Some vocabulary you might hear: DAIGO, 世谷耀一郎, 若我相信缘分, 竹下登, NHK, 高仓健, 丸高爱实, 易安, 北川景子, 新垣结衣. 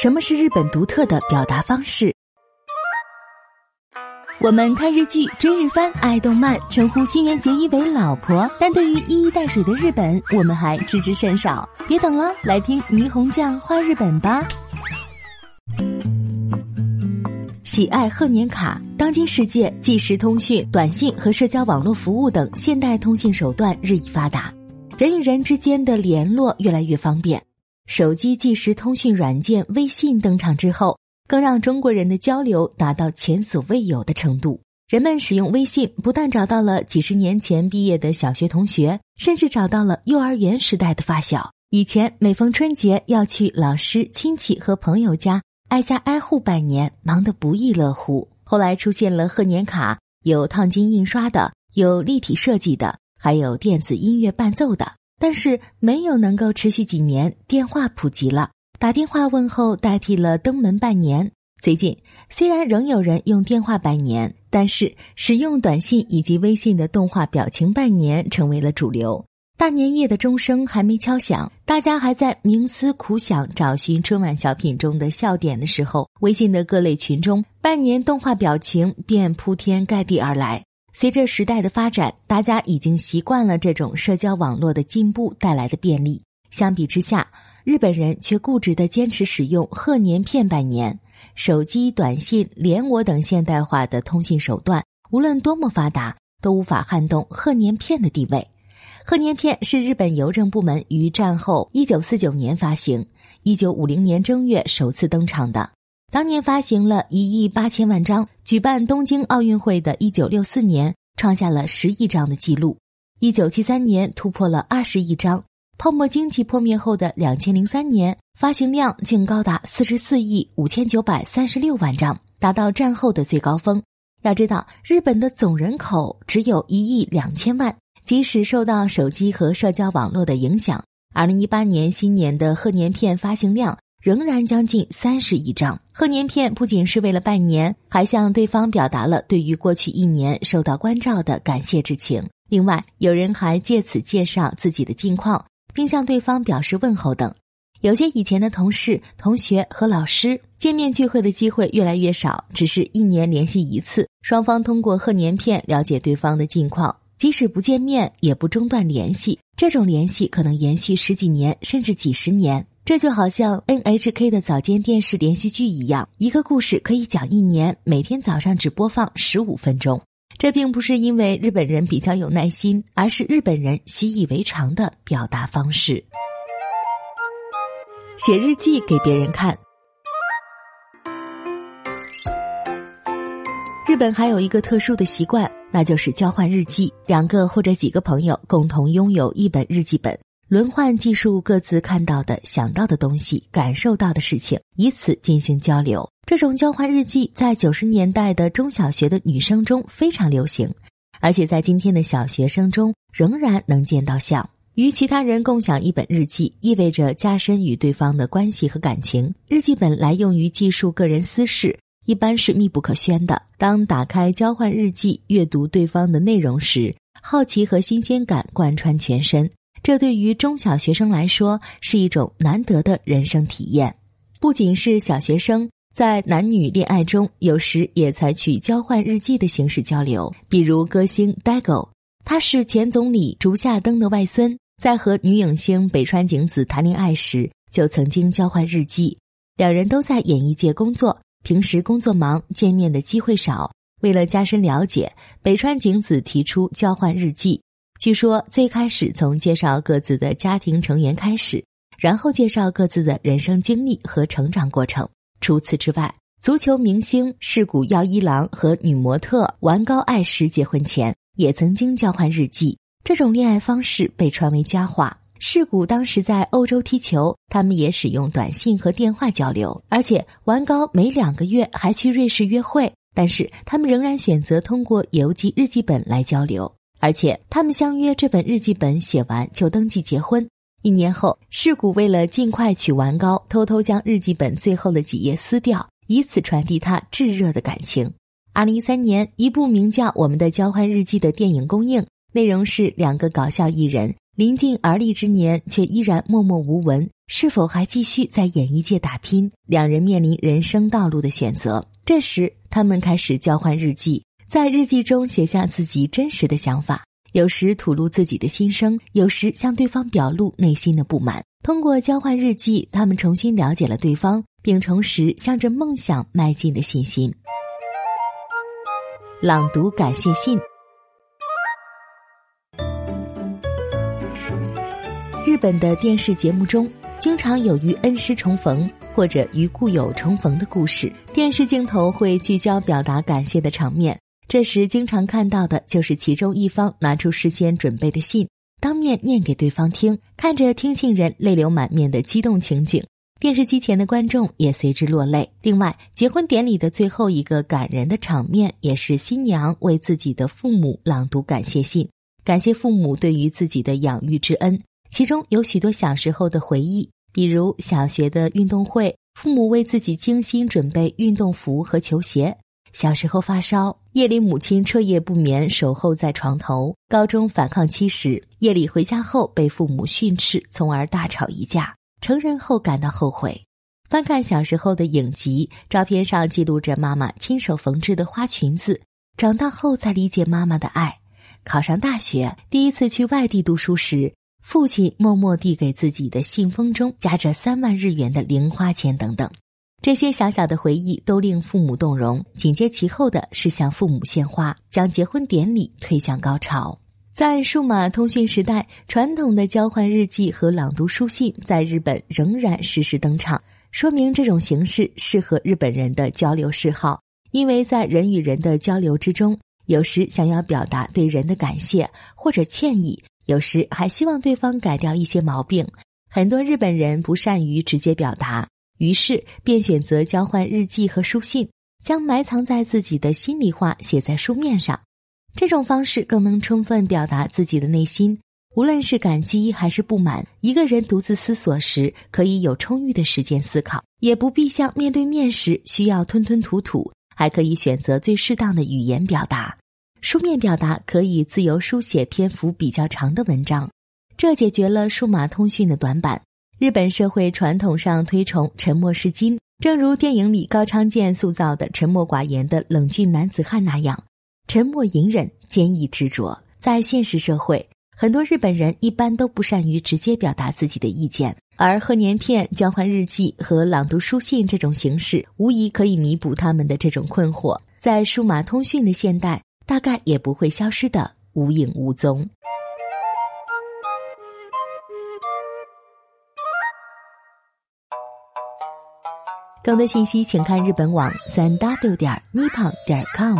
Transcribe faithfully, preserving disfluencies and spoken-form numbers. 什么是日本独特的表达方式？我们看日剧、追日番、爱动漫，称呼新垣结衣为老婆，但对于一衣带水的日本，我们还知之甚少。别等了，来听霓虹酱画日本吧。喜爱贺年卡，当今世界即时通讯、短信和社交网络服务等现代通信手段日益发达，人与人之间的联络越来越方便。手机即时通讯软件微信登场之后，更让中国人的交流达到前所未有的程度。人们使用微信，不但找到了几十年前毕业的小学同学，甚至找到了幼儿园时代的发小。以前每逢春节要去老师、亲戚和朋友家，挨家挨户拜年，忙得不亦乐乎。后来出现了贺年卡，有烫金印刷的，有立体设计的，还有电子音乐伴奏的。但是没有能够持续几年，电话普及了。打电话问候代替了登门拜年。最近虽然仍有人用电话拜年，但是使用短信以及微信的动画表情拜年成为了主流。大年夜的钟声还没敲响，大家还在冥思苦想找寻春晚小品中的笑点的时候，微信的各类群中拜年动画表情便铺天盖地而来。随着时代的发展，大家已经习惯了这种社交网络的进步带来的便利。相比之下，日本人却固执地坚持使用贺年片拜年。手机、短信、联我等现代化的通信手段，无论多么发达，都无法撼动贺年片的地位。贺年片是日本邮政部门于战后一九四九年发行，一九五零年正月首次登场的。当年发行了一亿八千万张，举办东京奥运会的一九六四年创下了十亿张的记录，一九七三年突破了二十亿张。泡沫经济破灭后的二零零三年，发行量竟高达四十四亿五千九百三十六万张，达到战后的最高峰。要知道，日本的总人口只有一亿两千万，即使受到手机和社交网络的影响，二零一八年新年的贺年片发行量仍然将近三十亿张。贺年片不仅是为了拜年，还向对方表达了对于过去一年受到关照的感谢之情。另外，有人还借此介绍自己的近况，并向对方表示问候等。有些以前的同事、同学和老师见面聚会的机会越来越少，只是一年联系一次，双方通过贺年片了解对方的近况，即使不见面也不中断联系。这种联系可能延续十几年甚至几十年。这就好像 N H K 的早间电视连续剧一样，一个故事可以讲一年，每天早上只播放十五分钟。这并不是因为日本人比较有耐心，而是日本人习以为常的表达方式。写日记给别人看。日本还有一个特殊的习惯，那就是交换日记，两个或者几个朋友共同拥有一本日记本，轮换记述各自看到的、想到的东西、感受到的事情，以此进行交流。这种交换日记在九十年代的中小学的女生中非常流行，而且在今天的小学生中仍然能见到像。与其他人共享一本日记，意味着加深与对方的关系和感情。日记本来用于记述个人私事，一般是密不可宣的。当打开交换日记，阅读对方的内容时，好奇和新鲜感贯穿全身，这对于中小学生来说是一种难得的人生体验。不仅是小学生，在男女恋爱中，有时也采取交换日记的形式交流。比如歌星 DAIGO， 他是前总理竹下登的外孙，在和女影星北川景子谈恋爱时，就曾经交换日记。两人都在演艺界工作，平时工作忙，见面的机会少。为了加深了解，北川景子提出交换日记。据说最开始从介绍各自的家庭成员开始，然后介绍各自的人生经历和成长过程。除此之外，足球明星世谷耀一郎和女模特丸高爱实结婚前也曾经交换日记。这种恋爱方式被传为佳话。世谷当时在欧洲踢球，他们也使用短信和电话交流，而且丸高每两个月还去瑞士约会，但是他们仍然选择通过邮寄日记本来交流，而且他们相约这本日记本写完就登记结婚。一年后，世谷为了尽快娶丸高，偷偷将日记本最后的几页撕掉，以此传递他炙热的感情。二零一三年，一部名叫《我们的交换日记》的电影公映，内容是两个搞笑艺人临近而立之年却依然默默无闻，是否还继续在演艺界打拼，两人面临人生道路的选择。这时他们开始交换日记，在日记中写下自己真实的想法，有时吐露自己的心声，有时向对方表露内心的不满。通过交换日记，他们重新了解了对方，并重拾向着梦想迈进的信心。朗读感谢信。日本的电视节目中经常有与恩师重逢或者与故友重逢的故事，电视镜头会聚焦表达感谢的场面，这时经常看到的就是其中一方拿出事先准备的信，当面念给对方听，看着听信人泪流满面的激动情景，电视机前的观众也随之落泪。另外，结婚典礼的最后一个感人的场面，也是新娘为自己的父母朗读感谢信，感谢父母对于自己的养育之恩，其中有许多小时候的回忆，比如小学的运动会，父母为自己精心准备运动服和球鞋；小时候发烧，夜里母亲彻夜不眠守候在床头；高中反抗期时，夜里回家后被父母训斥，从而大吵一架；成人后感到后悔。翻看小时候的影集，照片上记录着妈妈亲手缝制的花裙子，长大后才理解妈妈的爱；考上大学，第一次去外地读书时，父亲默默递给自己的信封中夹着三万日元的零花钱等等，这些小小的回忆都令父母动容。紧接其后的是向父母献花，将结婚典礼推向高潮。在数码通讯时代，传统的交换日记和朗读书信在日本仍然时时登场，说明这种形式适合日本人的交流嗜好，因为在人与人的交流之中，有时想要表达对人的感谢或者歉意，有时还希望对方改掉一些毛病。很多日本人不善于直接表达，于是便选择交换日记和书信，将埋藏在自己的心里话写在书面上。这种方式更能充分表达自己的内心，无论是感激还是不满，一个人独自思索时可以有充裕的时间思考，也不必像面对面时需要吞吞吐吐，还可以选择最适当的语言表达。书面表达可以自由书写篇幅比较长的文章，这解决了数码通讯的短板。日本社会传统上推崇沉默是金，正如电影里高仓健塑造的沉默寡言的冷峻男子汉那样，沉默隐忍，坚毅执着。在现实社会，很多日本人一般都不善于直接表达自己的意见，而贺年片、交换日记和朗读书信这种形式无疑可以弥补他们的这种困惑，在数码通讯的现代，大概也不会消失的无影无踪。更多信息请看日本网 三 w 点 nippon 点 com。